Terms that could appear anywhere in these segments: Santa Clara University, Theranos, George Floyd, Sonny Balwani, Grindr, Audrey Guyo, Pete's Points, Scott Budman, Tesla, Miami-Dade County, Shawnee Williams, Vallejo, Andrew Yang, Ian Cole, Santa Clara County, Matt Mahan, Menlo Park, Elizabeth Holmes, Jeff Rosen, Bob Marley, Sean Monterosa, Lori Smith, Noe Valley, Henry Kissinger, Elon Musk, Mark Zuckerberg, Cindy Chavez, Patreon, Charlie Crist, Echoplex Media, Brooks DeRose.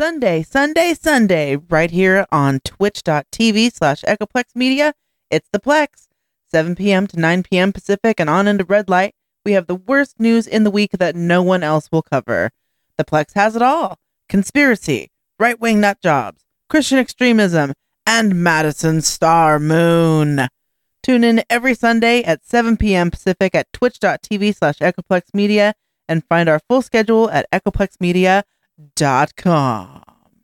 Sunday, right here on twitch.tv/Echoplex Media. It's the Plex, 7 p.m. to 9 p.m. Pacific and on into red light. We have the worst news in the week that no one else will cover. The Plex has it all. Conspiracy, right-wing nut jobs, Christian extremism, and Madison Star Moon. Tune in every Sunday at 7 p.m. Pacific at twitch.tv/Echoplex Media and find our full schedule at EchoplexMedia.com.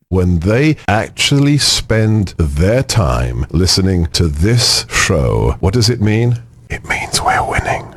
When they actually spend their time listening to this show, what does it mean? It means we're winning.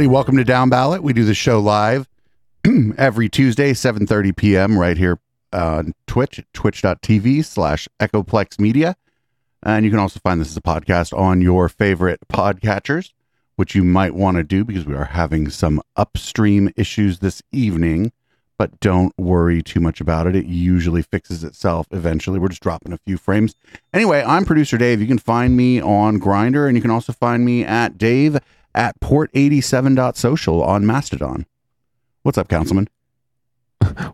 Welcome to Down Ballot. We do the show live every Tuesday, 7:30 p.m. right here on Twitch, twitch.tv/Echoplex Media. And you can also find this as a podcast on your favorite podcatchers, which you might want to do because we are having some upstream issues this evening. but don't worry too much about it. It usually fixes itself eventually. We're just dropping a few frames. Anyway, I'm Producer Dave. You can find me on Grindr, and you can also find me at dave@port87.social on Mastodon. What's up, Councilman?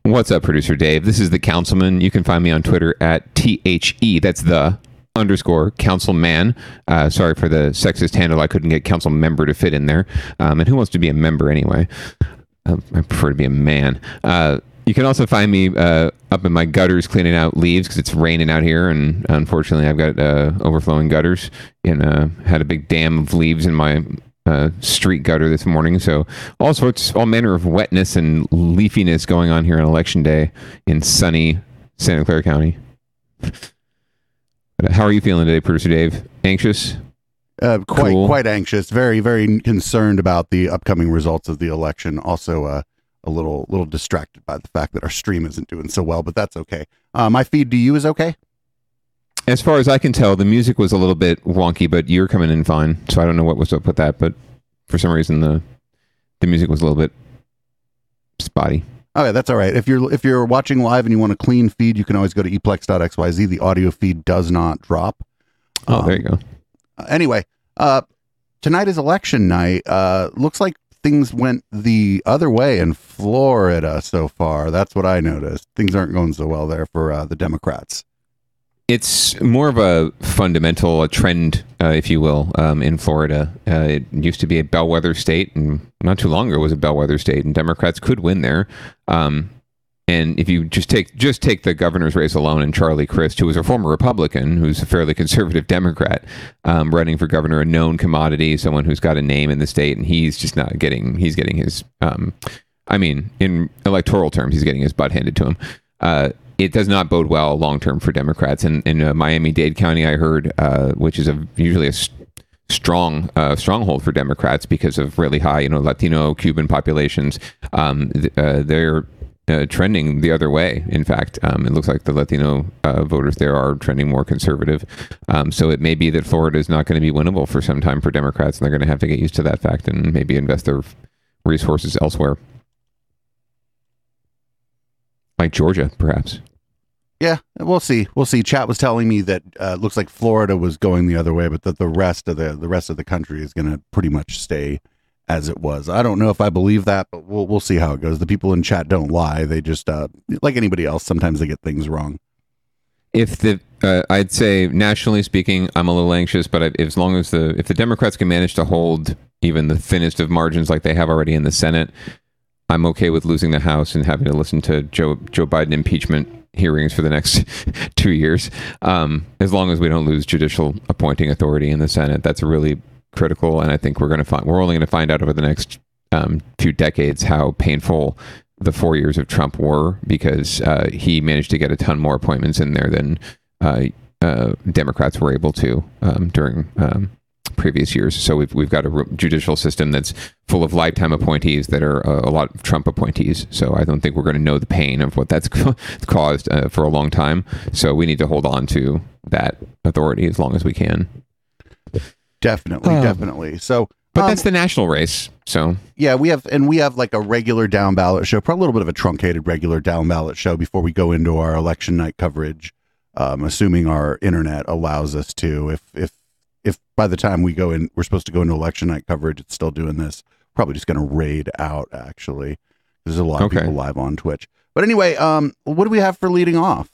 What's up, Producer Dave? This is the Councilman. You can find me on Twitter at THE. That's the _ councilman. Sorry for the sexist handle. I couldn't get council member to fit in there. And who wants to be a member anyway? I prefer to be a man. You can also find me up in my gutters cleaning out leaves because it's raining out here, and unfortunately I've got overflowing gutters, and had a big dam of leaves in my street gutter this morning. So all sorts, all manner of wetness and leafiness going on here on election day in sunny Santa Clara County. But how are you feeling today, Producer Dave? Anxious? Quite anxious. Very, very concerned about the upcoming results of the election. Also, a little distracted by the fact that our stream isn't doing so well, but that's okay. My feed to you is okay. As far as I can tell, the music was a little bit wonky, but you're coming in fine. So I don't know what was up with that, but for some reason the music was a little bit spotty. Okay, that's all right. If you're watching live and you want a clean feed, you can always go to eplex.xyz. The audio feed does not drop. Oh, there you go. Anyway, tonight is election night. Looks like things went the other way in Florida so far. That's what I noticed. Things aren't going so well there for the Democrats. It's more of a fundamental, a trend, if you will, in Florida. It used to be a bellwether state, and not too long ago it was a bellwether state, and Democrats could win there. And if you just take the governor's race alone, and Charlie Crist, who was a former Republican, who's a fairly conservative Democrat, running for governor, a known commodity, someone who's got a name in the state, and he's just not getting, he's getting his, I mean, in electoral terms, he's getting his butt handed to him. It does not bode well long-term for Democrats. And in Miami-Dade County, I heard, which is usually a stronghold for Democrats because of really high, Latino, Cuban populations, they're trending the other way. In fact, it looks like the Latino voters there are trending more conservative. So it may be that Florida is not going to be winnable for some time for Democrats, and they're going to have to get used to that fact and maybe invest their resources elsewhere. Like Georgia, perhaps. Yeah, we'll see. We'll see. Chat was telling me that it looks like Florida was going the other way, but that the rest of the country is going to pretty much stay as it was. I don't know if I believe that, but we'll see how it goes. The people in chat don't lie. They just, like anybody else, sometimes they get things wrong. I'd say nationally speaking, I'm a little anxious, but if the Democrats can manage to hold even the thinnest of margins like they have already in the Senate, I'm okay with losing the House and having to listen to Joe Biden impeachment hearings for the next 2 years. As long as we don't lose judicial appointing authority in the Senate, that's really critical. And I think we're only going to find out over the next few decades how painful the 4 years of Trump were, because he managed to get a ton more appointments in there than Democrats were able to during previous years. So we've got a judicial system that's full of lifetime appointees that are a lot of Trump appointees. So I don't think we're going to know the pain of what that's caused for a long time. So we need to hold on to that authority as long as we can. Definitely. So, but that's the national race. So yeah, we have like a regular down ballot show, probably a little bit of a truncated regular down ballot show before we go into our election night coverage. Assuming our internet allows us to, if by the time we go in, we're supposed to go into election night coverage, it's still doing this. Probably just going to raid out, actually. There's a lot of people live on Twitch. But anyway, what do we have for leading off?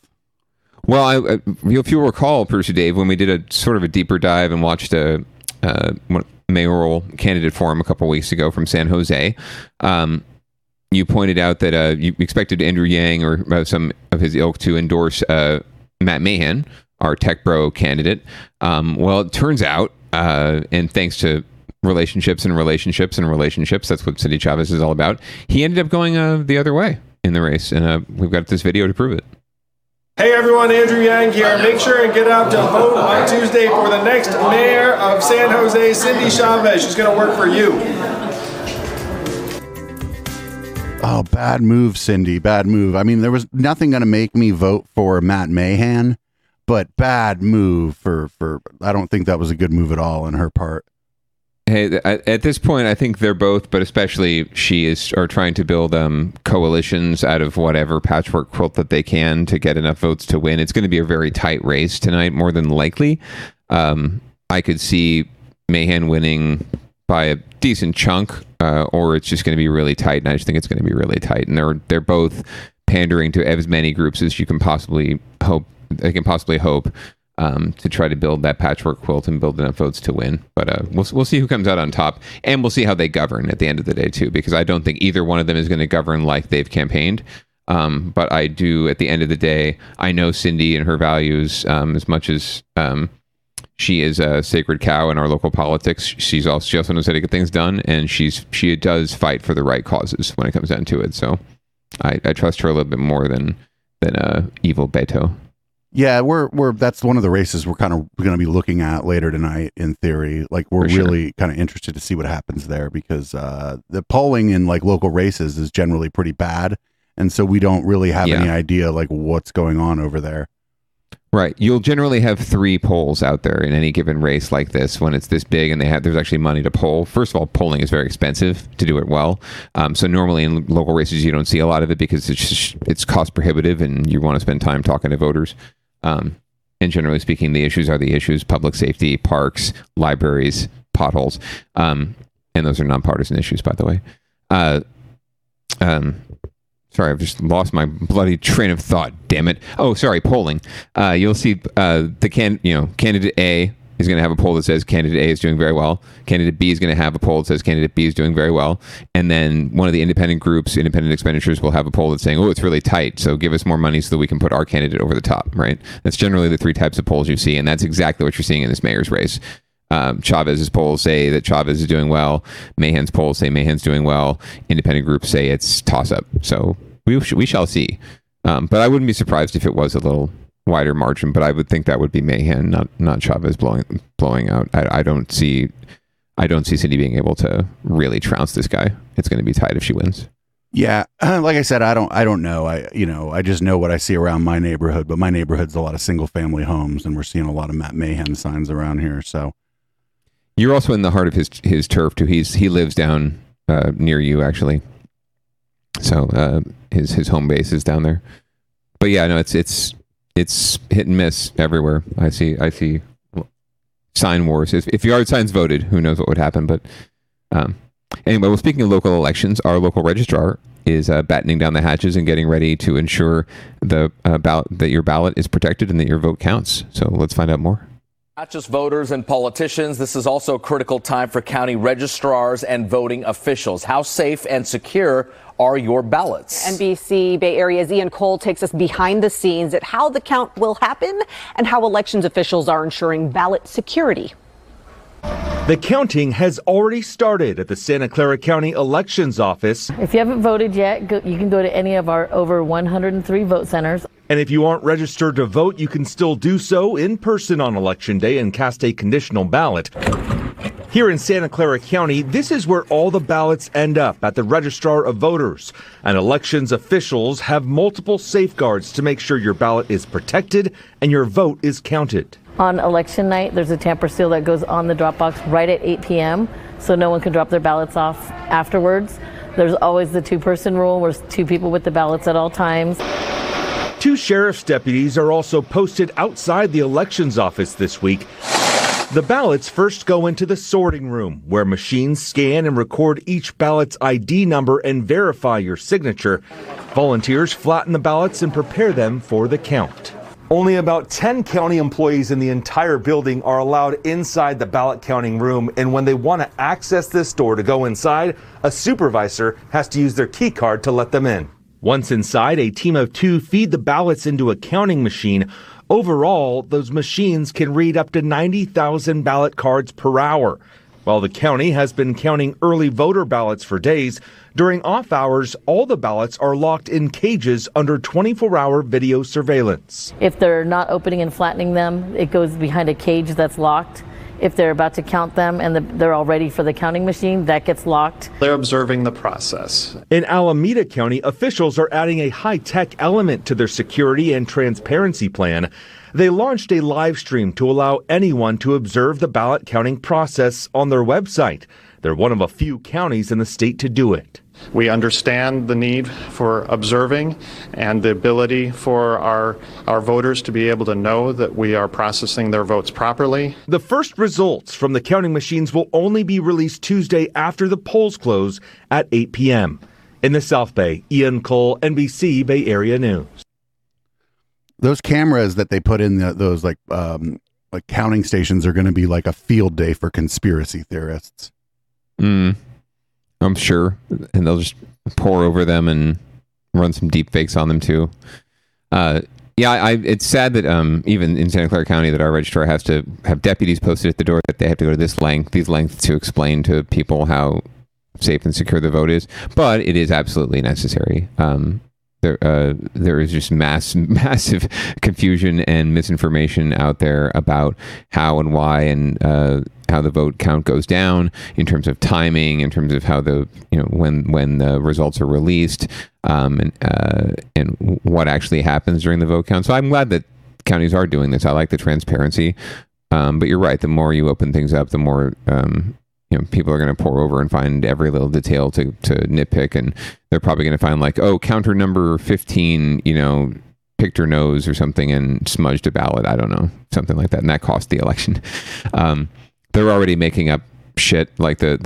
Well, if you'll recall, Percy Dave, when we did a sort of a deeper dive and watched a mayoral candidate forum a couple weeks ago from San Jose, you pointed out that you expected Andrew Yang or some of his ilk to endorse Matt Mahan, our tech bro candidate. Well, it turns out, and thanks to relationships, that's what Cindy Chavez is all about, he ended up going the other way in the race. And we've got this video to prove it. Hey everyone, Andrew Yang here. Make sure and get out to vote on Tuesday for the next mayor of San Jose, Cindy Chavez. She's going to work for you. Oh, bad move, Cindy. Bad move. I mean, there was nothing going to make me vote for Matt Mahan. But bad move for I don't think that was a good move at all on her part. Hey, at this point, I think they're both, but especially she are trying to build coalitions out of whatever patchwork quilt that they can to get enough votes to win. It's going to be a very tight race tonight, more than likely. I could see Mahan winning by a decent chunk, or it's just going to be really tight. And I just think it's going to be really tight. And they're both pandering to as many groups as you can possibly hope. They can possibly hope. To try to build that patchwork quilt and build enough votes to win. But we'll see who comes out on top, and we'll see how they govern at the end of the day, too, because I don't think either one of them is going to govern like they've campaigned. But I do, at the end of the day, I know Cindy and her values as much as she is a sacred cow in our local politics. She also knows how to get things done, and she does fight for the right causes when it comes down to it. So I trust her a little bit more than evil Beto. Yeah, that's one of the races we're kind of going to be looking at later tonight. In theory, like we're really kind of interested to see what happens there, because the polling in like local races is generally pretty bad, and so we don't really have any idea like what's going on over there. Right, you'll generally have three polls out there in any given race like this when it's this big, and there's actually money to poll. First of all, polling is very expensive to do it well, so normally in local races you don't see a lot of it because it's cost prohibitive, and you want to spend time talking to voters. And generally speaking, the issues are the issues: public safety, parks, libraries, potholes. And those are nonpartisan issues, by the way. Sorry, I've just lost my bloody train of thought. Damn it. Oh, sorry. Polling. You'll see, candidate A is going to have a poll that says candidate A is doing very well. Candidate B is going to have a poll that says candidate B is doing very well. And then one of the independent groups, independent expenditures, will have a poll that's saying, oh, it's really tight, so give us more money so that we can put our candidate over the top, right? That's generally the three types of polls you see, and that's exactly what you're seeing in this mayor's race. Chavez's polls say that Chavez is doing well. Mahan's polls say Mahan's doing well. Independent groups say it's toss-up. So we shall see. But I wouldn't be surprised if it was a little wider margin, but I would think that would be Mahan, not Chavez blowing out. I don't see Cindy being able to really trounce this guy. It's going to be tight if she wins. Yeah, like I said, I don't know. I just know what I see around my neighborhood, but my neighborhood's a lot of single family homes, and we're seeing a lot of Matt Mahan signs around here. So you're also in the heart of his turf too. He lives down near you actually, so his home base is down there. But yeah, no, it's hit and miss everywhere. I see sign wars. If yard signs voted, who knows what would happen. But anyway, well, speaking of local elections, our local registrar is battening down the hatches and getting ready to ensure that your ballot is protected and that your vote counts. So let's find out more. Not just voters and politicians, this is also a critical time for county registrars and voting officials. How safe and secure are your ballots? NBC Bay Area's Ian Cole takes us behind the scenes at how the count will happen and how elections officials are ensuring ballot security. The counting has already started at the Santa Clara County Elections Office. If you haven't voted yet, you can go to any of our over 103 vote centers. And if you aren't registered to vote, you can still do so in person on Election Day and cast a conditional ballot. Here in Santa Clara County, this is where all the ballots end up, at the Registrar of Voters. And elections officials have multiple safeguards to make sure your ballot is protected and your vote is counted. On election night, there's a tamper seal that goes on the drop box right at 8 p.m., so no one can drop their ballots off afterwards. There's always the two-person rule, where two people with the ballots at all times. Two sheriff's deputies are also posted outside the elections office this week. The ballots first go into the sorting room, where machines scan and record each ballot's ID number and verify your signature. Volunteers flatten the ballots and prepare them for the count. Only about 10 county employees in the entire building are allowed inside the ballot counting room, and when they want to access this door to go inside, a supervisor has to use their key card to let them in. Once inside, a team of two feed the ballots into a counting machine. Overall, those machines can read up to 90,000 ballot cards per hour. While the county has been counting early voter ballots for days, during off hours, all the ballots are locked in cages under 24-hour video surveillance. If they're not opening and flattening them, it goes behind a cage that's locked. If they're about to count them and they're all ready for the counting machine, that gets locked. They're observing the process. In Alameda County, officials are adding a high-tech element to their security and transparency plan. They launched a live stream to allow anyone to observe the ballot counting process on their website. They're one of a few counties in the state to do it. We understand the need for observing and the ability for our voters to be able to know that we are processing their votes properly. The first results from the counting machines will only be released Tuesday after the polls close at 8 p.m. In the South Bay, Ian Cole, NBC Bay Area News. Those cameras that they put in those like counting stations are going to be like a field day for conspiracy theorists. I'm sure. And they'll just pour over them and run some deep fakes on them too. It's sad that even in Santa Clara County that our registrar has to have deputies posted at the door that they have to go to these lengths to explain to people how safe and secure the vote is. But it is absolutely necessary. There is just massive confusion and misinformation out there about how and why and how the vote count goes down in terms of timing, in terms of how the when the results are released, and what actually happens during the vote count. So I'm glad that counties are doing this. I like the transparency, but you're right. The more you open things up, the more people are going to pour over and find every little detail to nitpick, and they're probably going to find like, oh, counter number 15, picked her nose or something and smudged a ballot. I don't know, something like that, and that cost the election. They're already making up shit like the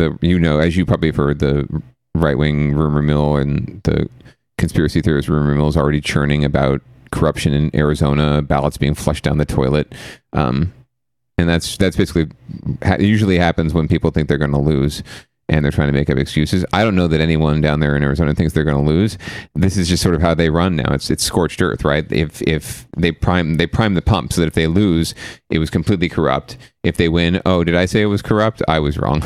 as you probably have heard, the right wing rumor mill and the conspiracy theorist rumor mill is already churning about corruption in Arizona, ballots being flushed down the toilet. And that's basically usually happens when people think they're going to lose and they're trying to make up excuses. I don't know that anyone down there in Arizona thinks they're going to lose. This is just sort of how they run now. It's scorched earth, right? If they prime the pump so that if they lose, it was completely corrupt. If they win, oh, did I say it was corrupt? I was wrong.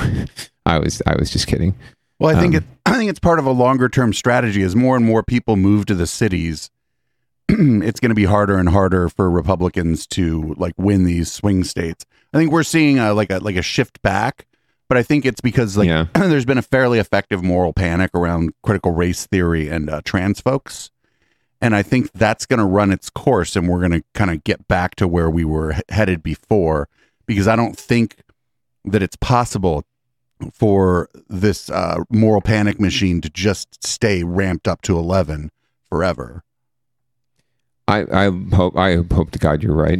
I was just kidding. Well, I think it's part of a longer term strategy. As more and more people move to the cities, it's going to be harder and harder for Republicans to win these swing states. I think we're seeing a shift back, but I think it's because there's been a fairly effective moral panic around critical race theory and trans folks. And I think that's going to run its course, and we're going to kind of get back to where we were headed before, because I don't think that it's possible for this moral panic machine to just stay ramped up to 11 forever. I hope to God you're right.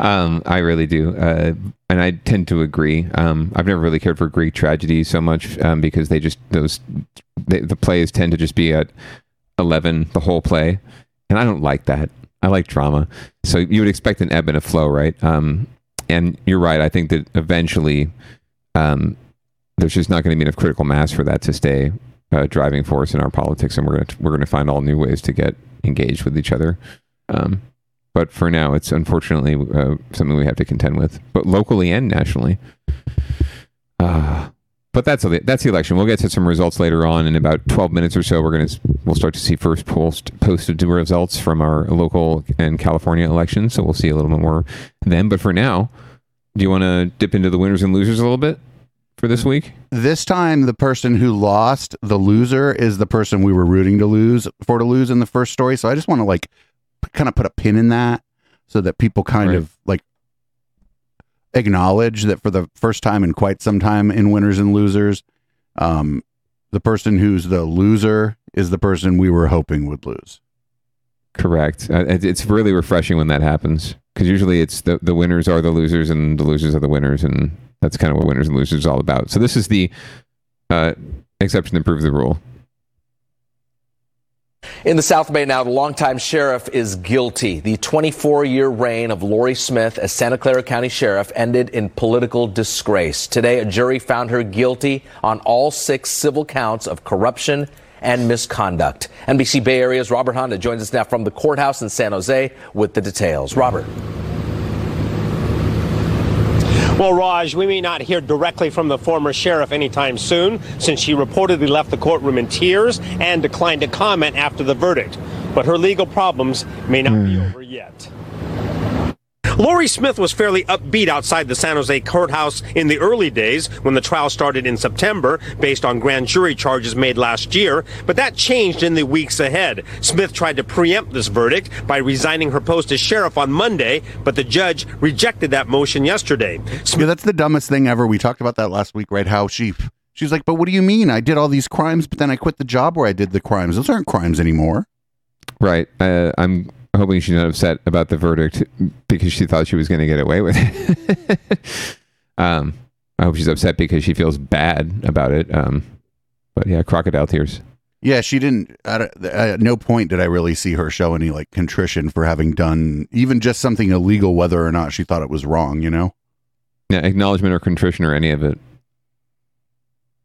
I really do. And I tend to agree. I've never really cared for Greek tragedies so much because the plays tend to just be at 11, the whole play. And I don't like that. I like drama. So you would expect an ebb and a flow, right? And you're right. I think that eventually there's just not going to be enough critical mass for that to stay driving force in our politics. And we're going to find all new ways to get engaged with each other, but for now it's unfortunately something we have to contend with, but locally and nationally. But that's the election. We'll get to some results later on in about 12 minutes or so. We'll start to see first posted results from our local and California elections, so we'll see a little bit more then. But for now, do you want to dip into the winners and losers a little bit for this week? This time, the person who lost, the loser, is the person we were rooting to lose in the first story. So I just want to kind of put a pin in that so that people kind of acknowledge that for the first time in quite some time in Winners and Losers, the person who's the loser is the person we were hoping would lose. Correct. It's really refreshing when that happens, because usually it's the winners are the losers and the losers are the winners, and that's kind of what Winners and Losers is all about. So this is the exception that proves the rule. In the South Bay now, the longtime sheriff is guilty. The 24-year reign of Lori Smith as Santa Clara County Sheriff ended in political disgrace. Today, a jury found her guilty on all 6 civil counts of corruption and misconduct. NBC Bay Area's Robert Honda joins us now from the courthouse in San Jose with the details. Robert. Well, Raj, we may not hear directly from the former sheriff anytime soon, since she reportedly left the courtroom in tears and declined to comment after the verdict. But her legal problems may not be over yet. Lori Smith was fairly upbeat outside the San Jose courthouse in the early days when the trial started in September based on grand jury charges made last year, but that changed in the weeks ahead. Smith tried to preempt this verdict by resigning her post as sheriff on Monday, but the judge rejected that motion yesterday. Yeah, that's the dumbest thing ever. We talked about that last week, right? How she's like, but what do you mean? I did all these crimes, but then I quit the job where I did the crimes. Those aren't crimes anymore. Right. I'm hoping she's not upset about the verdict because she thought she was going to get away with it. I hope she's upset because she feels bad about it. But yeah, crocodile tears. Yeah, she didn't. At no point did I really see her show any like contrition for having done even just something illegal, whether or not she thought it was wrong, you know? Yeah, acknowledgement or contrition or any of it.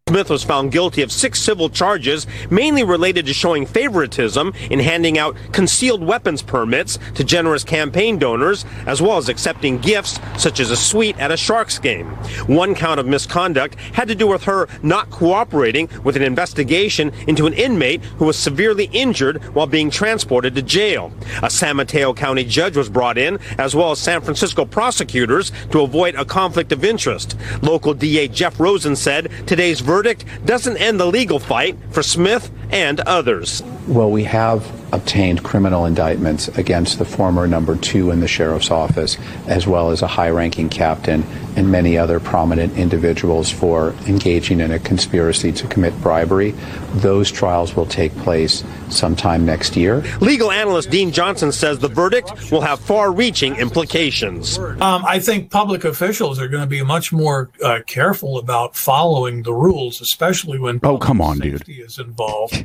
Smith was found guilty of 6 civil charges, mainly related to showing favoritism in handing out concealed weapons permits to generous campaign donors, as well as accepting gifts such as a suite at a Sharks game. One count of misconduct had to do with her not cooperating with an investigation into an inmate who was severely injured while being transported to jail. A San Mateo County judge was brought in, as well as San Francisco prosecutors, to avoid a conflict of interest. Local DA Jeff Rosen said today's verdict doesn't end the legal fight for Smith and others. Well, we have obtained criminal indictments against the former No. 2 in the sheriff's office, as well as a high-ranking captain and many other prominent individuals for engaging in a conspiracy to commit bribery. Those trials will take place sometime next year. Legal analyst Dean Johnson says the verdict will have far-reaching implications. I think public officials are going to be much more careful about following the rules, especially when safety is involved.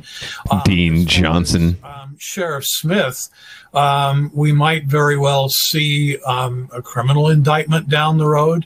Dean Johnson. Sheriff Smith, we might very well see a criminal indictment down the road.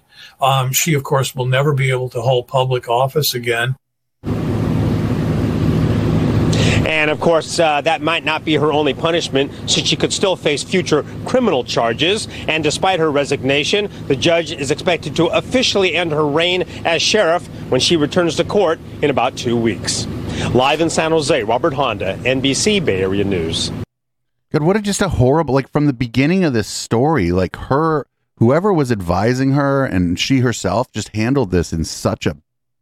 She, of course, will never be able to hold public office again. And, of course, that might not be her only punishment, since she could still face future criminal charges. And despite her resignation, the judge is expected to officially end her reign as sheriff when she returns to court in about 2 weeks. Live in San Jose, Robert Honda, NBC Bay Area News. God, what a just a horrible, like, from the beginning of this story, like, her, whoever was advising her and she herself just handled this in such a,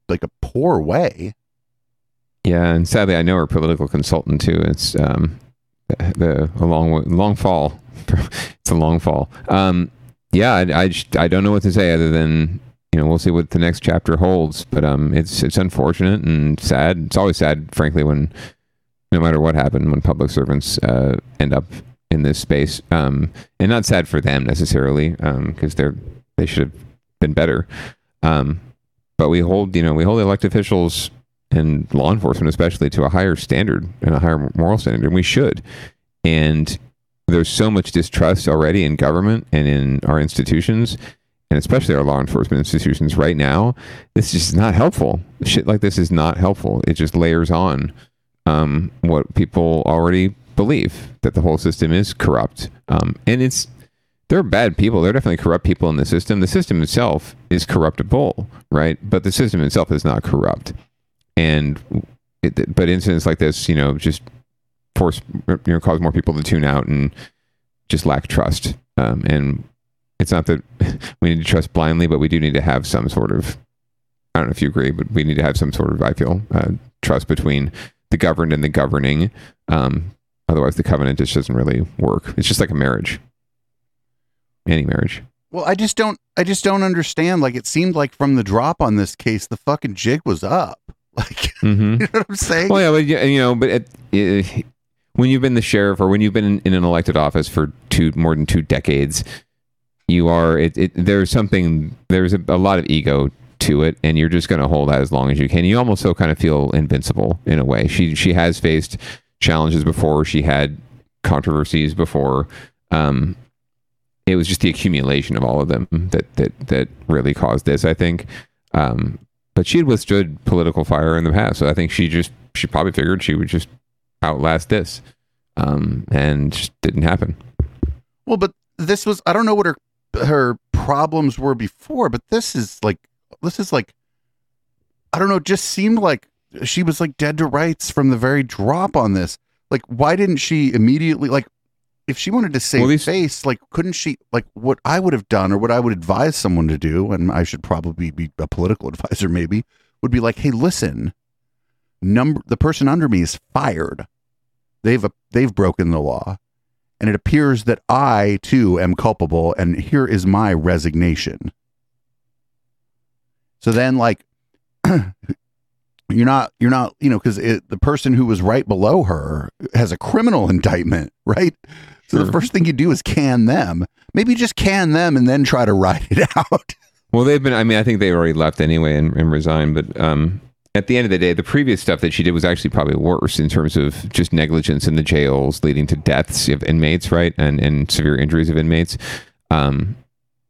like, a poor way. Yeah, and sadly, I know her political consultant too. It's a long fall. It's a long fall. Yeah, I don't know what to say other than, you know, we'll see what the next chapter holds. But it's unfortunate and sad. It's always sad, frankly, when no matter what happened, when public servants end up in this space, and not sad for them necessarily, because they should have been better. But we hold elected officials and law enforcement especially to a higher standard and a higher moral standard, and we should. And there's so much distrust already in government and in our institutions, and especially our law enforcement institutions right now. This is just not helpful. Shit like this is not helpful. It just layers on what people already believe, that the whole system is corrupt. And there are bad people. There are definitely corrupt people in the system. The system itself is corruptible, right? But the system itself is not corrupt. But incidents like this, you know, just cause more people to tune out and just lack trust. And it's not that we need to trust blindly, but we do need to have some sort of, I don't know if you agree, but we need to have some sort of, I feel, trust between the governed and the governing. Otherwise the covenant just doesn't really work. It's just like a marriage, any marriage. Well, I just don't understand. Like, it seemed like from the drop on this case, the fucking jig was up. Like, mm-hmm. You know what I'm saying? Well, yeah, but, you know, but when you've been the sheriff or when you've been in an elected office for more than 2 decades, you are, there's a lot of ego to it, and you're just going to hold that as long as you can. You almost so kind of feel invincible in a way. She has faced challenges before. She had controversies before. It was just the accumulation of all of them that really caused this, I think. But she had withstood political fire in the past, so I think she probably figured she would just outlast this, and just didn't happen. Well, but this was, I don't know what her problems were before, but this is like, I don't know, it just seemed like she was like dead to rights from the very drop on this. Like, why didn't she immediately, like, if she wanted to save face, like, couldn't she, like, what I would have done or what I would advise someone to do, and I should probably be a political advisor maybe, would be like, hey, listen, the person under me is fired. They've broken the law. And it appears that I, too, am culpable, and here is my resignation. So then, like, you're not, you know, because the person who was right below her has a criminal indictment, right? So sure. The first thing you do is can them. Maybe just can them and then try to ride it out. Well, they've been, I mean, I think they already left anyway and resigned, but at the end of the day, the previous stuff that she did was actually probably worse in terms of just negligence in the jails leading to deaths of inmates, right? And severe injuries of inmates.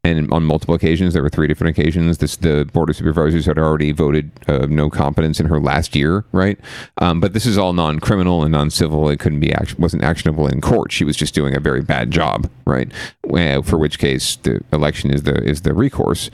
And on multiple occasions, there were 3 different occasions. The Board of Supervisors had already voted no competence in her last year, right? But this is all non-criminal and non-civil. It couldn't be wasn't actionable in court. She was just doing a very bad job, right? For which case, the election is the recourse.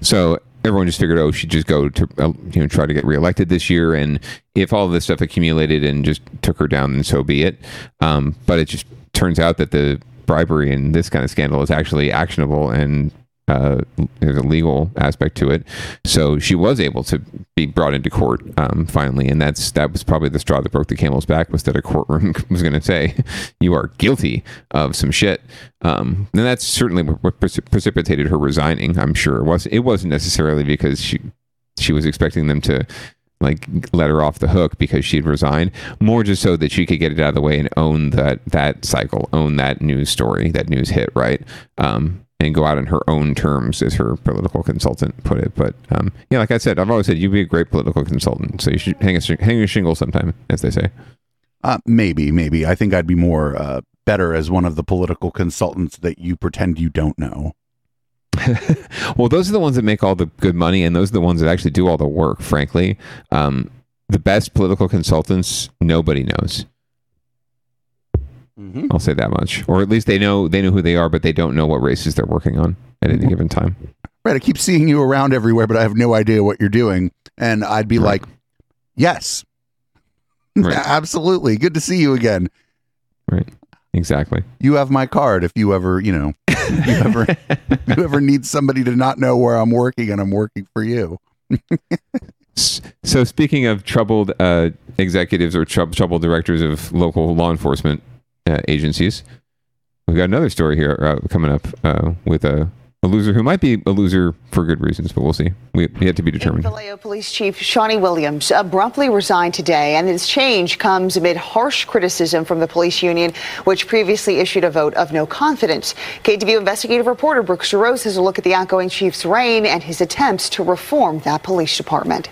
So everyone just figured, oh, she'd just go to try to get reelected this year, and if all of this stuff accumulated and just took her down, then so be it. But it just turns out that the bribery and this kind of scandal is actually actionable, and there's a legal aspect to it. So she was able to be brought into court finally, and that was probably the straw that broke the camel's back, was that a courtroom was going to say you are guilty of some shit. And that's certainly what precipitated her resigning. I'm sure it wasn't necessarily because she was expecting them to like let her off the hook because she'd resigned, more just so that she could get it out of the way and own that cycle, own that news story, that news hit, right? And go out on her own terms, as her political consultant put it. But yeah, like I said, I've always said you'd be a great political consultant, so you should hang your shingle sometime, as they say. Maybe I think I'd be more better as one of the political consultants that you pretend you don't know. Well, those are the ones that make all the good money, and those are the ones that actually do all the work, frankly. The best political consultants nobody knows. Mm-hmm. I'll say that much. Or at least they know who they are, but they don't know what races they're working on at any given time. Right. I keep seeing you around everywhere, but I have no idea what you're doing. And I'd be like, yes, right. Absolutely. Good to see you again. Right. Exactly. You have my card if you ever, you ever need somebody to not know where I'm working, and I'm working for you. So speaking of troubled executives or troubled directors of local law enforcement agencies, we've got another story here coming up with a loser who might be a loser for good reasons, but we'll see. We have to be determined. Vallejo Police Chief Shawnee Williams abruptly resigned today, and his change comes amid harsh criticism from the police union, which previously issued a vote of no confidence. KTVU investigative reporter Brooks DeRose has a look at the outgoing chief's reign and his attempts to reform that police department.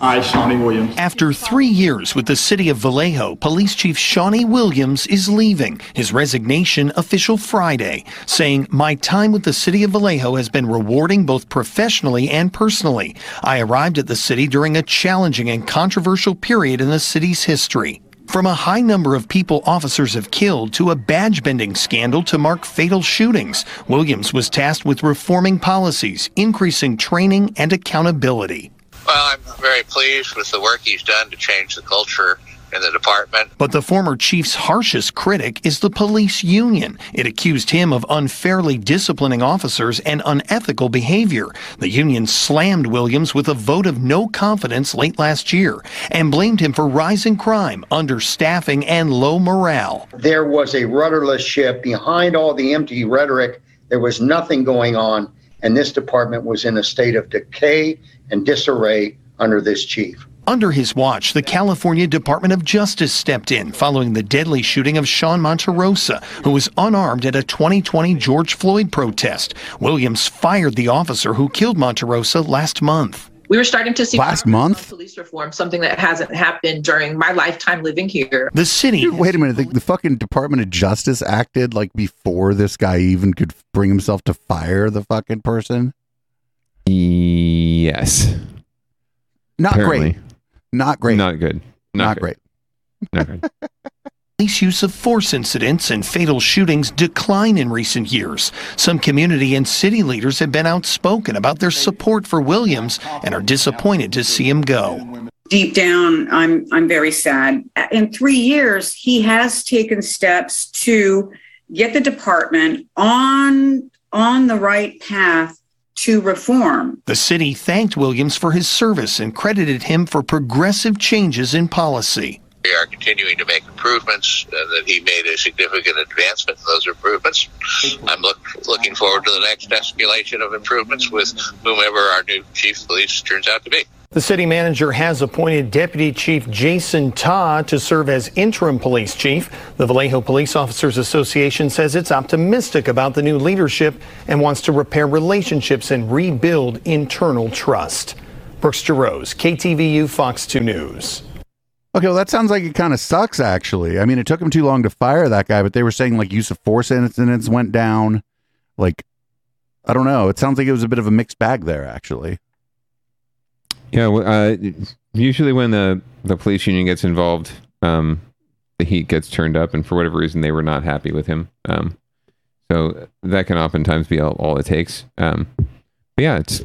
I, Shawnee Williams. After 3 years with the city of Vallejo, Police Chief Shawnee Williams is leaving, his resignation official Friday, saying, "My time with the city of Vallejo has been rewarding both professionally and personally. I arrived at the city during a challenging and controversial period in the city's history. From a high number of people officers have killed to a badge-bending scandal to mark fatal shootings, Williams was tasked with reforming policies, increasing training and accountability." Well, I'm very pleased with the work he's done to change the culture in the department. But the former chief's harshest critic is the police union. It accused him of unfairly disciplining officers and unethical behavior. The union slammed Williams with a vote of no confidence late last year and blamed him for rising crime, understaffing, and low morale. There was a rudderless ship. Behind all the empty rhetoric, there was nothing going on, and this department was in a state of decay and disarray under this chief. Under his watch, the California Department of Justice stepped in following the deadly shooting of Sean Monterosa, who was unarmed at a 2020 George Floyd protest. Williams fired the officer who killed Monterosa last month. We were starting to see police reform, something that hasn't happened during my lifetime living here. The city... Dude, wait a minute. The fucking Department of Justice acted like before this guy even could bring himself to fire the fucking person? Yes. Not apparently. Great. Not great. Not good. Not great. Police use of force incidents and fatal shootings decline in recent years. Some community and city leaders have been outspoken about their support for Williams and are disappointed to see him go. Deep down, I'm very sad. In 3 years, he has taken steps to get the department on the right path to reform. The city thanked Williams for his service and credited him for progressive changes in policy. We are continuing to make improvements, and that he made a significant advancement in those improvements. I'm looking forward to the next escalation of improvements with whomever our new chief of police turns out to be. The city manager has appointed Deputy Chief Jason Todd to serve as interim police chief. The Vallejo Police Officers Association says it's optimistic about the new leadership and wants to repair relationships and rebuild internal trust. Brooks Jarose, KTVU Fox 2 News. Okay, well, that sounds like it kind of sucks, actually. I mean, it took him too long to fire that guy, but they were saying, like, use of force incidents went down. Like, I don't know. It sounds like it was a bit of a mixed bag there, actually. Yeah, well, usually when the police union gets involved, the heat gets turned up, and for whatever reason, they were not happy with him. So that can oftentimes be all it takes. But yeah, it's...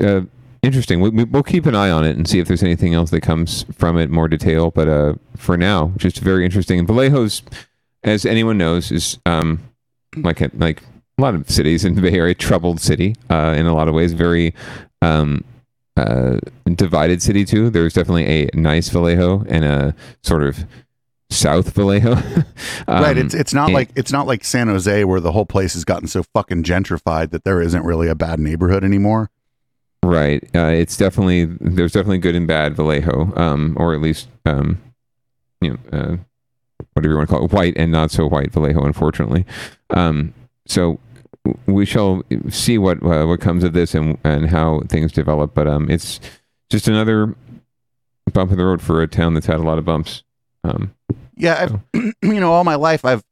Interesting. We'll keep an eye on it and see if there's anything else that comes from it, more detail. But for now, just very interesting. And Vallejo's, as anyone knows, is like a lot of cities in the Bay Area, troubled city in a lot of ways, very divided city too. There's definitely a nice Vallejo and a sort of South Vallejo. Right. It's not like San Jose, where the whole place has gotten so fucking gentrified that there isn't really a bad neighborhood anymore. Right. There's definitely good and bad Vallejo, or at least, whatever you want to call it, white and not so white Vallejo, unfortunately. So we shall see what comes of this and how things develop. But it's just another bump in the road for a town that's had a lot of bumps. All my life I've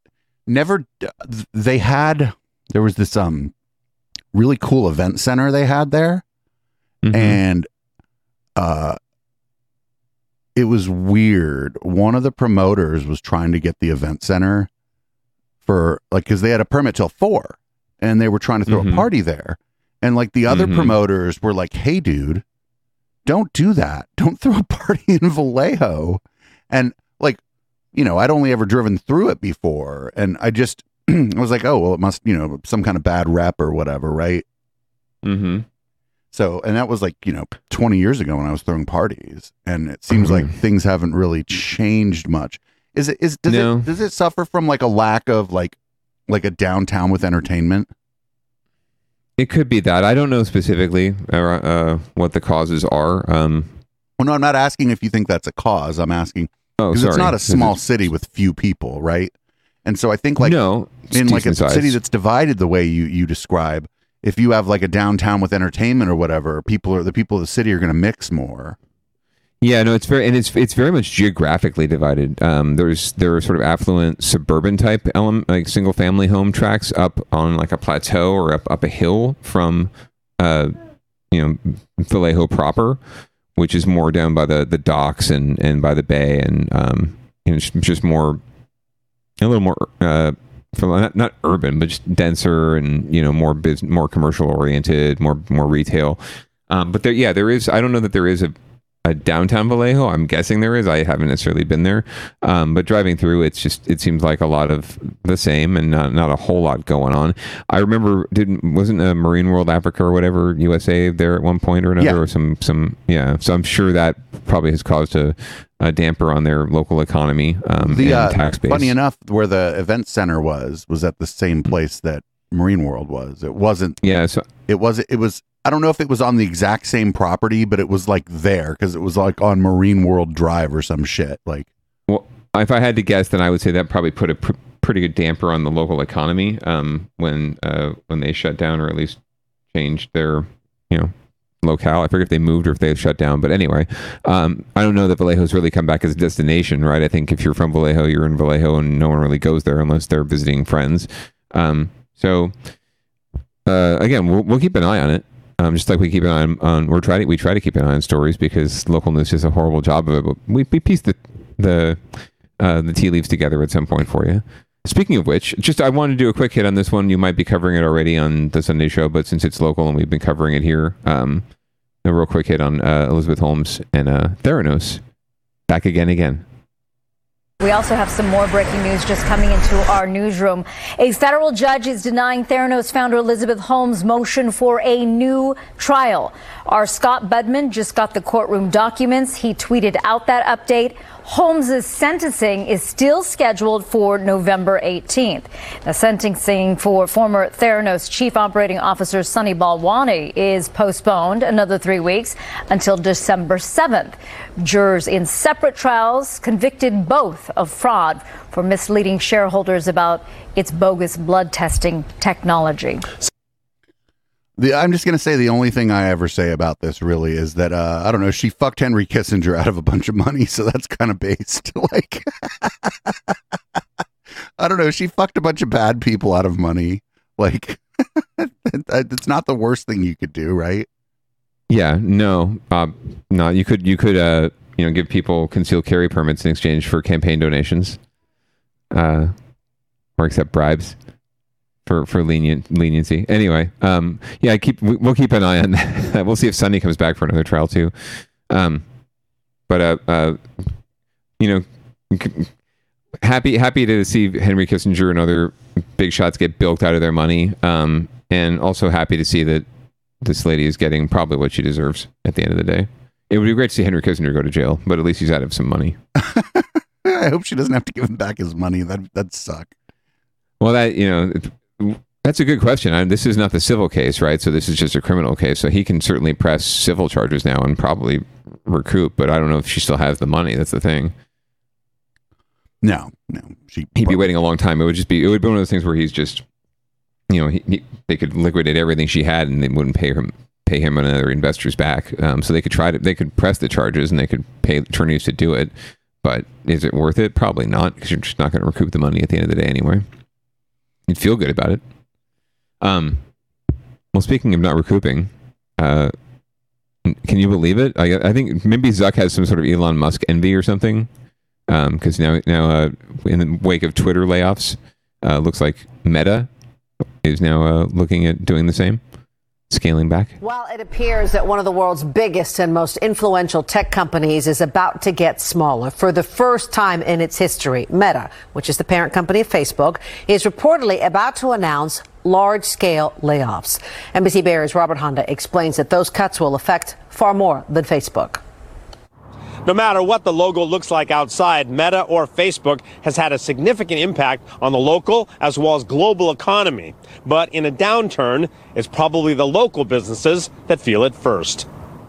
never. There was this really cool event center they had there. Mm-hmm. And it was weird. One of the promoters was trying to get the event center for, like, because they had a permit till 4:00, and they were trying to throw mm-hmm. a party there. And like the other mm-hmm. promoters were like, "Hey, dude, don't do that. Don't throw a party in Vallejo." And like, you know, I'd only ever driven through it before, and I just I was like, "Oh, well, it must, you know, some kind of bad rep or whatever, right?" Mm-hmm. So, and that was like, 20 years ago when I was throwing parties, and it seems like things haven't really changed much. Does it suffer from like a lack of like a downtown with entertainment? It could be that. I don't know specifically what the causes are. Well, no, I'm not asking if you think that's a cause. I'm asking because it's not a small city with few people, right? And so I think in like a city that's divided the way you describe. If you have like a downtown with entertainment or whatever, the people of the city are going to mix more. Yeah, no, it's very much geographically divided. There are sort of affluent suburban type element, like single family home tracks up on like a plateau or up a hill from, Vallejo proper, which is more down by the docks and by the bay and just more, a little more, not urban, but just denser and more commercial oriented, more retail. But there is. I don't know that there is a downtown Vallejo. I'm guessing there is. I haven't necessarily been there, but driving through, it seems like a lot of the same and not a whole lot going on. I remember wasn't a Marine World Africa or whatever USA there at one point or another, or some yeah. So I'm sure that probably has caused a damper on their local economy and tax base. Funny enough, where the event center was at the same place that Marine World was. It wasn't. Yeah, so it was. I don't know if it was on the exact same property, but it was like there because it was like on Marine World Drive or some shit. Like, well, if I had to guess, then I would say that probably put a pretty good damper on the local economy when they shut down or at least changed their locale. I forget if they moved or if they shut down, but anyway, I don't know that Vallejo's really come back as a destination, right? I think if you're from Vallejo, you're in Vallejo, and no one really goes there unless they're visiting friends. So again, we'll keep an eye on it, just like we keep an eye on. We try to keep an eye on stories because local news does a horrible job of it. But we piece the tea leaves together at some point for you. Speaking of which, I wanted to do a quick hit on this one. You might be covering it already on the Sunday show, but since it's local and we've been covering it here, a real quick hit on Elizabeth Holmes and Theranos. Back again. We also have some more breaking news just coming into our newsroom. A federal judge is denying Theranos founder Elizabeth Holmes' motion for a new trial. Our Scott Budman just got the courtroom documents. He tweeted out that update. Holmes' sentencing is still scheduled for November 18th. The sentencing for former Theranos Chief Operating Officer Sonny Balwani is postponed another 3 weeks until December 7th. Jurors in separate trials convicted both of fraud for misleading shareholders about its bogus blood testing technology. I'm just going to say the only thing I ever say about this really is that, I don't know, she fucked Henry Kissinger out of a bunch of money. So that's kind of based. Like, I don't know. She fucked a bunch of bad people out of money. Like, it's not the worst thing you could do, right? Yeah, no, no, you could, you know, give people concealed carry permits in exchange for campaign donations, or accept bribes. For leniency. Anyway, yeah, we'll keep an eye on that. We'll see if Sunday comes back for another trial too. You know, happy to see Henry Kissinger and other big shots get bilked out of their money. And also happy to see that this lady is getting probably what she deserves at the end of the day. It would be great to see Henry Kissinger go to jail, but at least he's out of some money. I hope she doesn't have to give him back his money. That'd suck. Well, that's a good question. This is not the civil case, right? So this is just a criminal case. So he can certainly press civil charges now and probably recoup. But I don't know if she still has the money. That's the thing. No. He'd be waiting a long time. It would be one of those things where he's just, you know, they could liquidate everything she had and they wouldn't pay him another investors back. So they could press the charges and they could pay attorneys to do it. But is it worth it? Probably not, because you're just not going to recoup the money at the end of the day anyway. You'd feel good about it. Well, speaking of not recouping, can you believe it? I think maybe Zuck has some sort of Elon Musk envy or something. Because now, in the wake of Twitter layoffs, looks like Meta is now looking at doing the same. Scaling back. Well, it appears that one of the world's biggest and most influential tech companies is about to get smaller for the first time in its history. Meta, which is the parent company of Facebook, is reportedly about to announce large-scale layoffs. NBC Bears' Robert Honda explains that those cuts will affect far more than Facebook. No matter what the logo looks like outside, Meta or Facebook has had a significant impact on the local as well as global economy. But in a downturn, it's probably the local businesses that feel it first.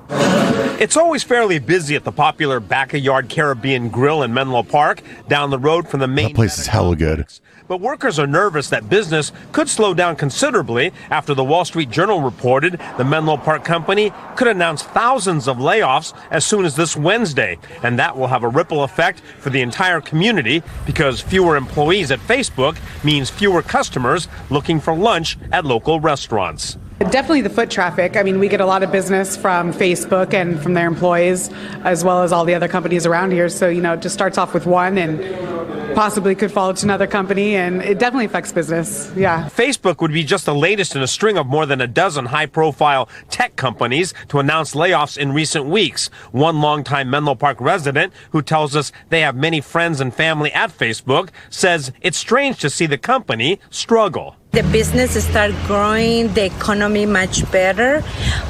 It's always fairly busy at the popular Backyard Caribbean Grill in Menlo Park, down the road from the main... That place is hella good. But workers are nervous that business could slow down considerably after the Wall Street Journal reported the Menlo Park company could announce thousands of layoffs as soon as this Wednesday. And that will have a ripple effect for the entire community because fewer employees at Facebook means fewer customers looking for lunch at local restaurants. Definitely the foot traffic. I mean, we get a lot of business from Facebook and from their employees, as well as all the other companies around here. So, you know, it just starts off with one and possibly could follow to another company. And it definitely affects business. Yeah. Facebook would be just the latest in a string of more than a dozen high-profile tech companies to announce layoffs in recent weeks. One longtime Menlo Park resident who tells us they have many friends and family at Facebook says it's strange to see the company struggle. The business start growing, the economy much better,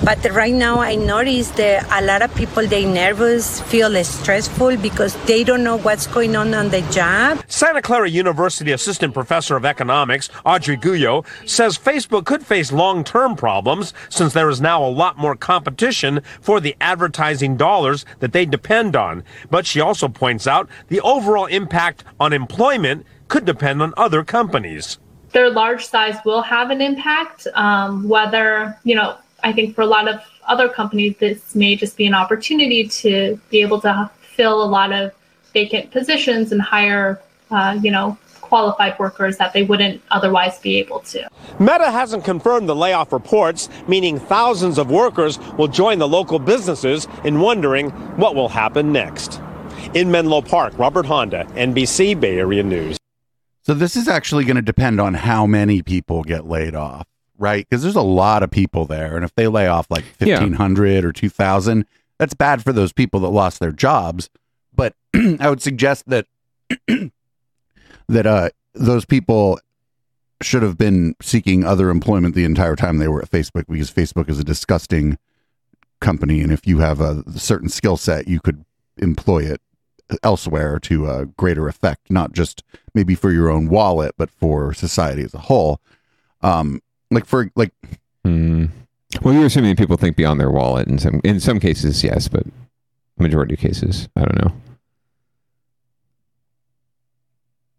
but right now I notice that a lot of people, they nervous, feel stressful because they don't know what's going on the job. Santa Clara University Assistant Professor of Economics, Audrey Guyo, says Facebook could face long-term problems since there is now a lot more competition for the advertising dollars that they depend on. But she also points out the overall impact on employment could depend on other companies. Their large size will have an impact, whether, you know, I think for a lot of other companies, this may just be an opportunity to be able to fill a lot of vacant positions and hire, you know, qualified workers that they wouldn't otherwise be able to. Meta hasn't confirmed the layoff reports, meaning thousands of workers will join the local businesses in wondering what will happen next. In Menlo Park, Robert Honda, NBC Bay Area News. So this is actually going to depend on how many people get laid off, right? Because there's a lot of people there. And if they lay off like 1,500 or 2,000, that's bad for those people that lost their jobs. But I would suggest that that those people should have been seeking other employment the entire time they were at Facebook, because Facebook is a disgusting company, and if you have a certain skill set, you could employ it elsewhere to a greater effect, not just maybe for your own wallet, but for society as a whole. Well, you're assuming people think beyond their wallet in some cases, yes, but majority of cases, I don't know.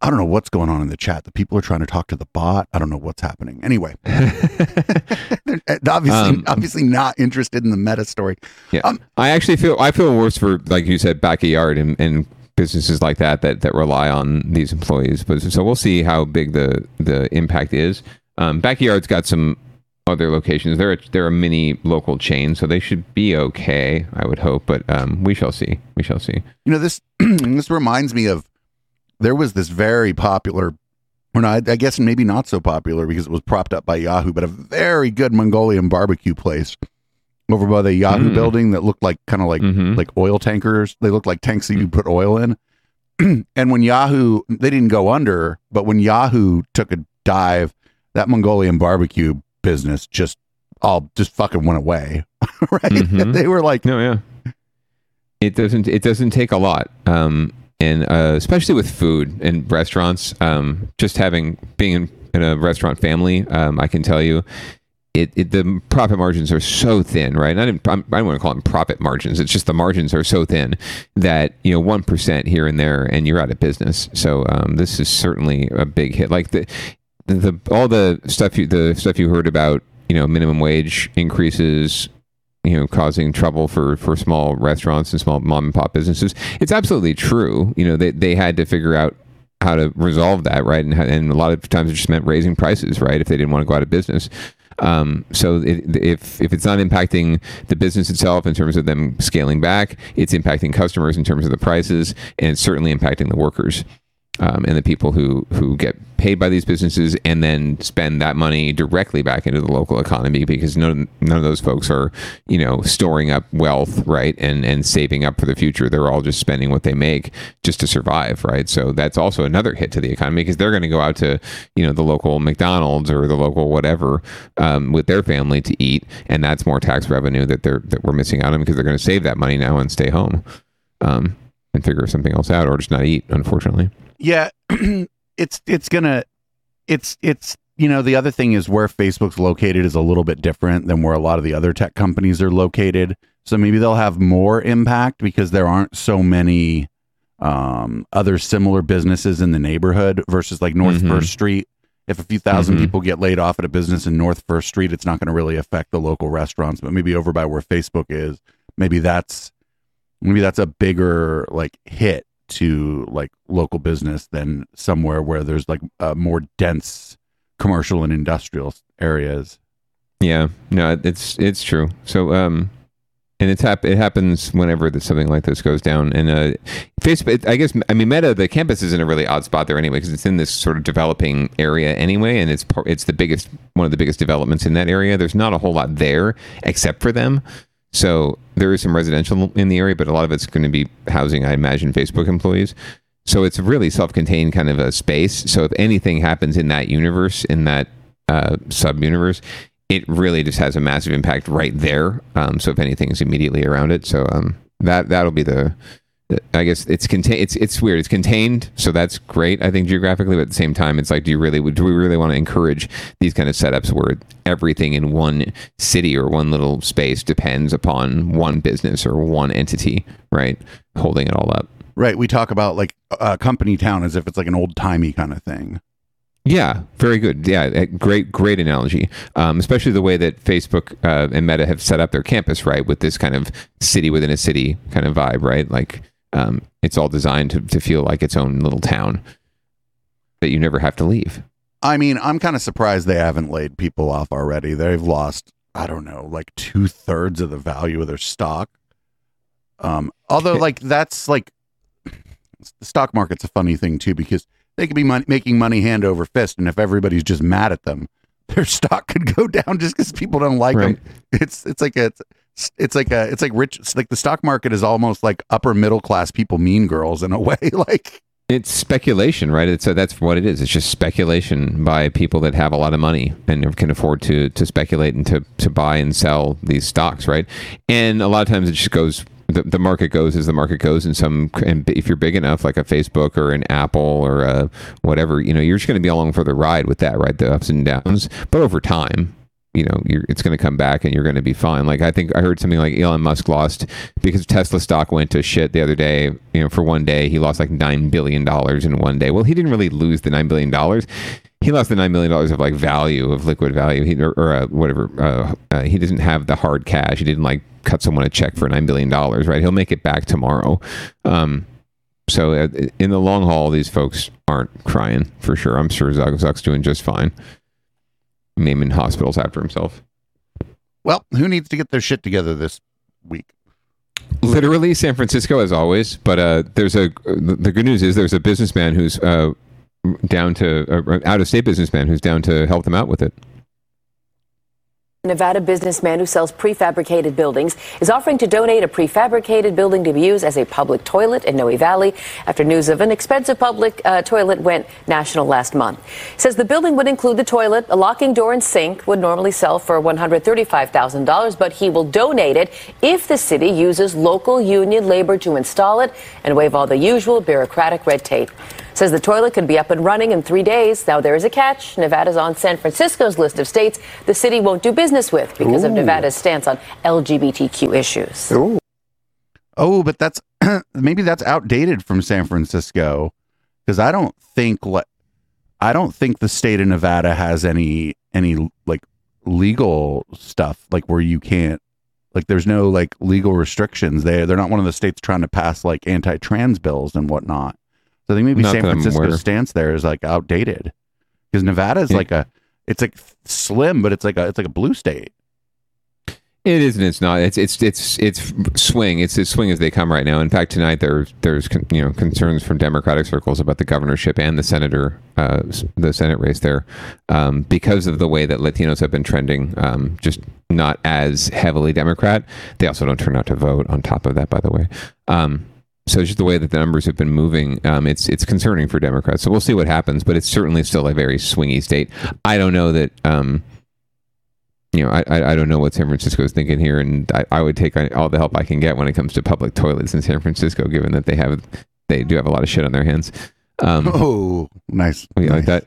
I don't know what's going on in the chat. The people are trying to talk to the bot. I don't know what's happening. Anyway, they're obviously not interested in the meta story. Yeah, I feel worse for, like you said, backyard and businesses like that rely on these employees. But so we'll see how big the impact is. Backyard's got some other locations. There are many local chains, so they should be okay, I would hope. But we shall see. We shall see. You know, this this reminds me of. There was this very popular, or no, I guess maybe not so popular because it was propped up by Yahoo, but a very good Mongolian barbecue place over by the Yahoo building that looked like kind of like like oil tankers. They looked like tanks that you put oil in. And when Yahoo, they didn't go under, but when Yahoo took a dive, that Mongolian barbecue business just fucking went away. Right? Mm-hmm. They were like, no, yeah. It doesn't take a lot. And especially with food and restaurants, just being in a restaurant family, I can tell you, the profit margins are so thin, right? And I don't want to call them profit margins. It's just the margins are so thin that 1% here and there, and you're out of business. So this is certainly a big hit. Like all the stuff you heard about, minimum wage increases. Causing trouble for small restaurants and small mom and pop businesses. It's absolutely true. They had to figure out how to resolve that, right? And a lot of times it just meant raising prices, right? If they didn't want to go out of business. So if it's not impacting the business itself in terms of them scaling back, it's impacting customers in terms of the prices, and it's certainly impacting the workers. And the people who get paid by these businesses and then spend that money directly back into the local economy, because none of those folks are, storing up wealth, right, and saving up for the future. They're all just spending what they make just to survive, right? So that's also another hit to the economy, because they're going to go out to, the local McDonald's or the local whatever with their family to eat, and that's more tax revenue that we're missing out on, because they're going to save that money now and stay home and figure something else out, or just not eat, unfortunately. Yeah, it's the other thing is where Facebook's located is a little bit different than where a lot of the other tech companies are located. So maybe they'll have more impact because there aren't so many other similar businesses in the neighborhood versus like North First Street. If a few thousand people get laid off at a business in North First Street, it's not going to really affect the local restaurants, but maybe over by where Facebook is, maybe that's a bigger like hit to like local business than somewhere where there's like more dense commercial and industrial areas. Yeah, no, it's true. So, and it happens whenever that something like this goes down. And Facebook, I guess, I mean, Meta, the campus is in a really odd spot there anyway, because it's in this sort of developing area anyway, and it's one of the biggest developments in that area. There's not a whole lot there except for them. So there is some residential in the area, but a lot of it's going to be housing, I imagine, Facebook employees. So it's a really self-contained kind of a space. So if anything happens in that universe, in that sub-universe, it really just has a massive impact right there. So if anything is immediately around it. So that'll be the... I guess it's contained. It's weird. It's contained, so that's great, I think, geographically. But at the same time, it's like, do we really want to encourage these kind of setups where everything in one city or one little space depends upon one business or one entity, right, holding it all up? Right. We talk about like company town as if it's like an old timey kind of thing. Yeah, very good. Yeah, great analogy. Especially the way that Facebook and Meta have set up their campus, right, with this kind of city within a city kind of vibe, right, like. It's all designed to feel like its own little town that you never have to leave. I mean, I'm kind of surprised they haven't laid people off already. They've lost, I don't know, like 2/3 of the value of their stock. Although, like, that's like the stock market's a funny thing too, because they could be making money hand over fist, and if everybody's just mad at them, their stock could go down just because people don't like right. them. It's like the stock market is almost like upper middle class people mean girls in a way. Like It's speculation, right? So that's what it is. It's just speculation by people that have a lot of money and can afford to speculate and to buy and sell these stocks, right? And a lot of times it just goes, the market goes as the market goes. And if you're big enough, like a Facebook or an Apple or a whatever, you know, you're just going to be along for the ride with that, right? The ups and downs. But over time, you know, it's going to come back and you're going to be fine. Like, I think I heard something like Elon Musk lost, because Tesla stock went to shit the other day, you know, for one day, he lost like $9 billion in one day. Well, he didn't really lose the $9 billion. He lost the $9 million of like value, of liquid value, whatever. He doesn't have the hard cash. He didn't like cut someone a check for $9 billion, right? He'll make it back tomorrow. So in the long haul, these folks aren't crying for sure. I'm sure Zuck's doing just fine, naming hospitals after himself. Well, who needs to get their shit together this week? Literally San Francisco, as always. But the good news is there's a businessman who's out-of-state businessman who's down to help them out with it. Nevada businessman who sells prefabricated buildings is offering to donate a prefabricated building to be used as a public toilet in Noe Valley after news of an expensive public toilet went national last month. He says the building would include the toilet, a locking door, and sink. Would normally sell for $135,000, but he will donate it if the city uses local union labor to install it and waive all the usual bureaucratic red tape. Says the toilet could be up and running in 3 days. Now, there is a catch. Nevada's on San Francisco's list of states the city won't do business with because of Nevada's stance on LGBTQ issues. Ooh. Oh, but that's maybe that's outdated from San Francisco, because I don't think the state of Nevada has any like legal stuff like where you can't, like there's no like legal restrictions. They're not one of the states trying to pass like anti-trans bills and whatnot. So I think maybe San Francisco's stance there is like outdated, because Nevada is like it's like slim, but it's like a blue state. It is and it's not. It's swing. It's as swing as they come right now. In fact, tonight there's concerns from Democratic circles about the governorship and the Senate race there, because of the way that Latinos have been trending, just not as heavily Democrat. They also don't turn out to vote on top of that, by the way. So just the way that the numbers have been moving, it's concerning for Democrats. So we'll see what happens, but it's certainly still a very swingy state. I don't know that, I don't know what San Francisco is thinking here, and I would take all the help I can get when it comes to public toilets in San Francisco, given that they do have a lot of shit on their hands. Nice. You like that?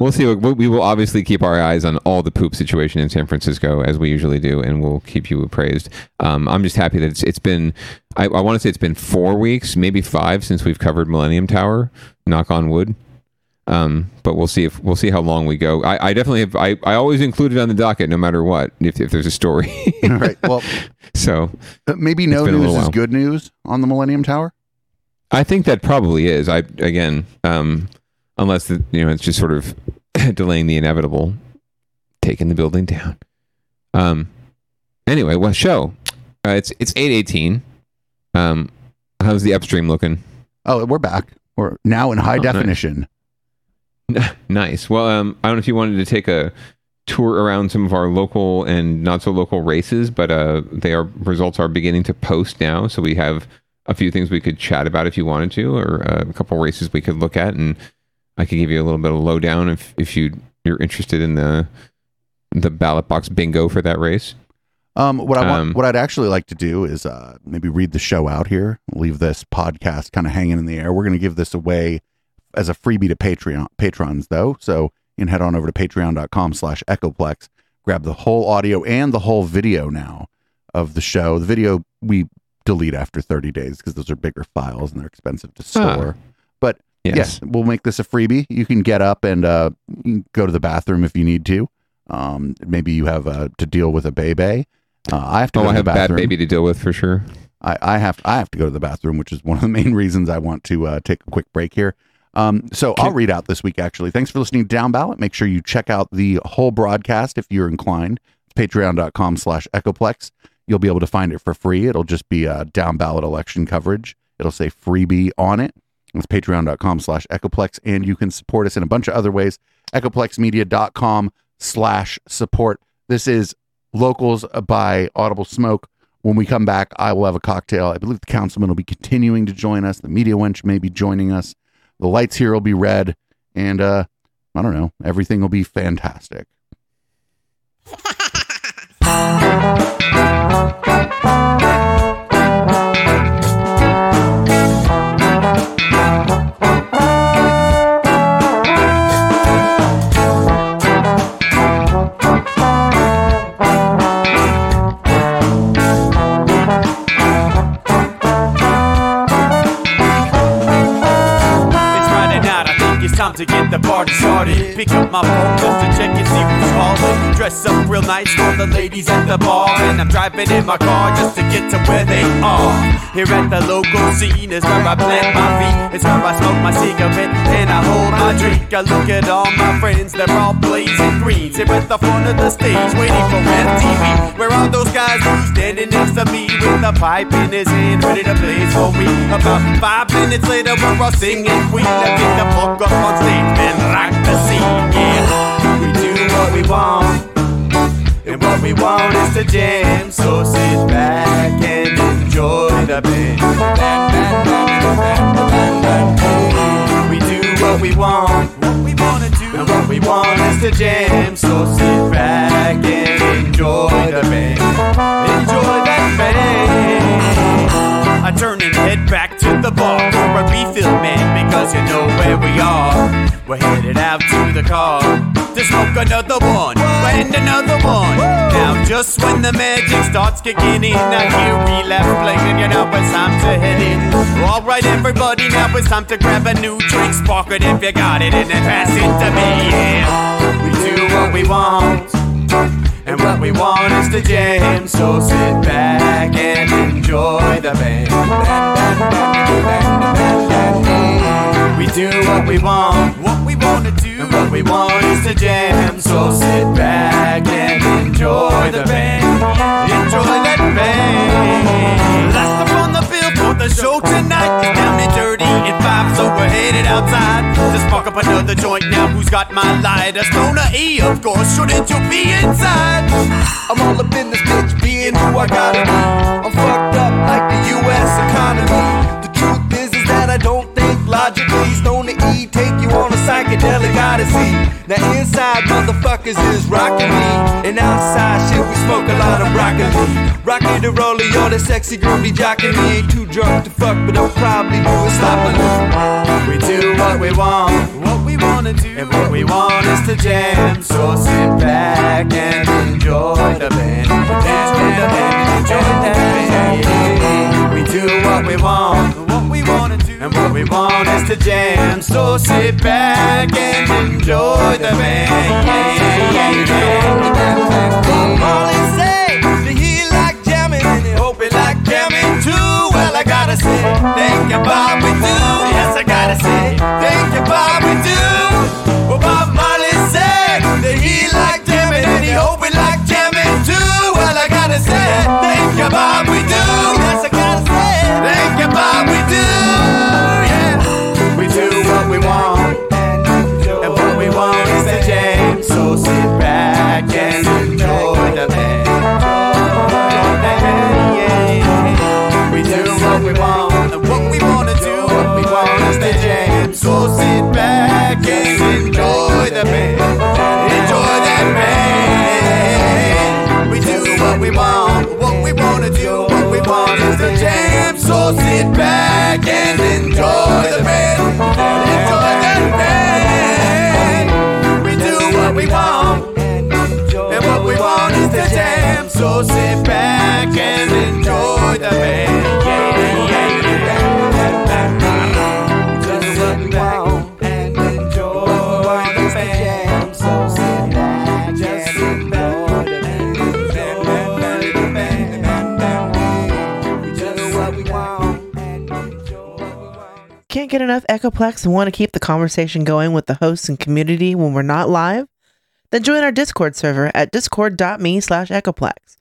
We'll see. We will obviously keep our eyes on all the poop situation in San Francisco, as we usually do, and we'll keep you appraised. I'm just happy that it's been, I want to say it's been 4 weeks, maybe 5, since we've covered Millennium Tower, knock on wood. But we'll see how long we go. I definitely have, I always include it on the docket no matter what, if there's a story. All right. Well, so maybe no news is good news on the Millennium Tower. I think that probably is. Unless it's just sort of delaying the inevitable, taking the building down. Anyway, well, show. It's 8:18. How's the upstream looking? Oh, we're back. We're now in high definition. Nice. Well, I don't know if you wanted to take a tour around some of our local and not so local races, but results are beginning to post now, so we have a few things we could chat about if you wanted to, or a couple races we could look at, and I could give you a little bit of lowdown if you're interested in the ballot box bingo for that race. What I'd actually like to do is maybe read the show out here, leave this podcast kind of hanging in the air. We're going to give this away as a freebie to patrons though, so you can head on over to patreon.com/Echoplex, grab the whole audio and the whole video now of the show. The video we delete after 30 days because those are bigger files and they're expensive to store. But yes, we'll make this a freebie. You can get up and go to the bathroom if you need to. Maybe you have to deal with a baby. I have to go to the bathroom. I have a bad baby to deal with for sure. I have to go to the bathroom, which is one of the main reasons I want to take a quick break here. So I'll read out this week, actually. Thanks for listening to Down Ballot. Make sure you check out the whole broadcast if you're inclined. It's patreon.com/Echoplex. You'll be able to find it for free. It'll just be Down Ballot election coverage. It'll say freebie on it. It's patreon.com/Echoplex, and you can support us in a bunch of other ways. EchoplexMedia.com/support. This is Locals by Audible Smoke, When we come back, I will have a cocktail. I believe the councilman will be continuing to join us. The media wench may be joining us. The lights here will be red. And I don't know, everything will be fantastic. Time to get the party started. Pick up my phone just to check and see who's calling. Dress up real nice for the ladies at the bar, and I'm driving in my car just to get to where they are. Here at the local scene is where I plant my feet. It's where I smoke my cigarette and I hold my drink. I look at all my friends, they're all blazing greens. Here at the front of the stage waiting for MTV. Where are those guys who's standing next to me with a pipe in his hand ready to blaze for me? About 5 minutes later we're all singing Queen. I get the fuck up on stage and rock the scene, yeah. We do what we want, and what we want is to jam. So sit back and enjoy the band. We do what we wanna do, and what we want is to jam. So sit back and enjoy the band. Enjoy that band. I turn and head back to the bar for a refill, man, because you know where we are. We're headed out to the car to smoke another one and another one. Now just when the magic starts kicking in, I hear we laugh playing, you know it's time to head in. Alright everybody, now it's time to grab a new drink. Spark it if you got it and then pass it to me, yeah. We do what we want, and what we want is to jam. So sit back and enjoy the band. We do what we want to do, and what we want is to jam. So sit back and enjoy the band. Enjoy that band. Last up on the field for the show tonight. It's down and dirty at 5, so we're headed outside to spark up another joint. Now who's got my light? A stoner E, of course. Shouldn't you be inside? I'm all up in this bitch, being who I gotta be. I'm fucked up like the U.S. economy. The truth is that I don't think logically. Stone to E, take you on a psychedelic odyssey. Now inside, motherfuckers is rocking me, and outside, shit, we smoke a lot of broccoli. Rocky the roller, you're the sexy girl be jocking me. Ain't too drunk to fuck, but I'll probably do it sloppily. We do what we want, and what we want is to jam. So sit back and enjoy the band. Enjoy the band. We do what we want, and what we want is to jam. So sit back and enjoy the band. All it say, that he like jamming, and he hope he like jamming too. Well, I gotta say, think about we do. Yes, I gotta say, think about we do. Well, Bob Marley said that he liked jamming, and he hoped we liked jamming too. Well, I gotta say, thank you, Bob, we do. Yes, I gotta say, thank you, Bob, we do. Yeah, we do what we want, and what we want is to jam. So sit back and enjoy the band. We do what we want, and what we want to do, what we want is to jam. So sit back and enjoy that band. We do what we want to do, what we want is the jam. So sit back and enjoy the band. Enjoy that band. We do what we want, and what we want is the jam. So sit back and enjoy the band. Can't get enough Echoplex and want to keep the conversation going with the hosts and community when we're not live? Then join our Discord server at discord.me/Echoplex.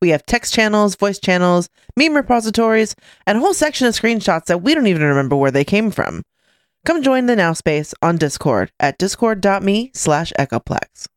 We have text channels, voice channels, meme repositories, and a whole section of screenshots that we don't even remember where they came from. Come join the Now Space on Discord at discord.me/Echoplex.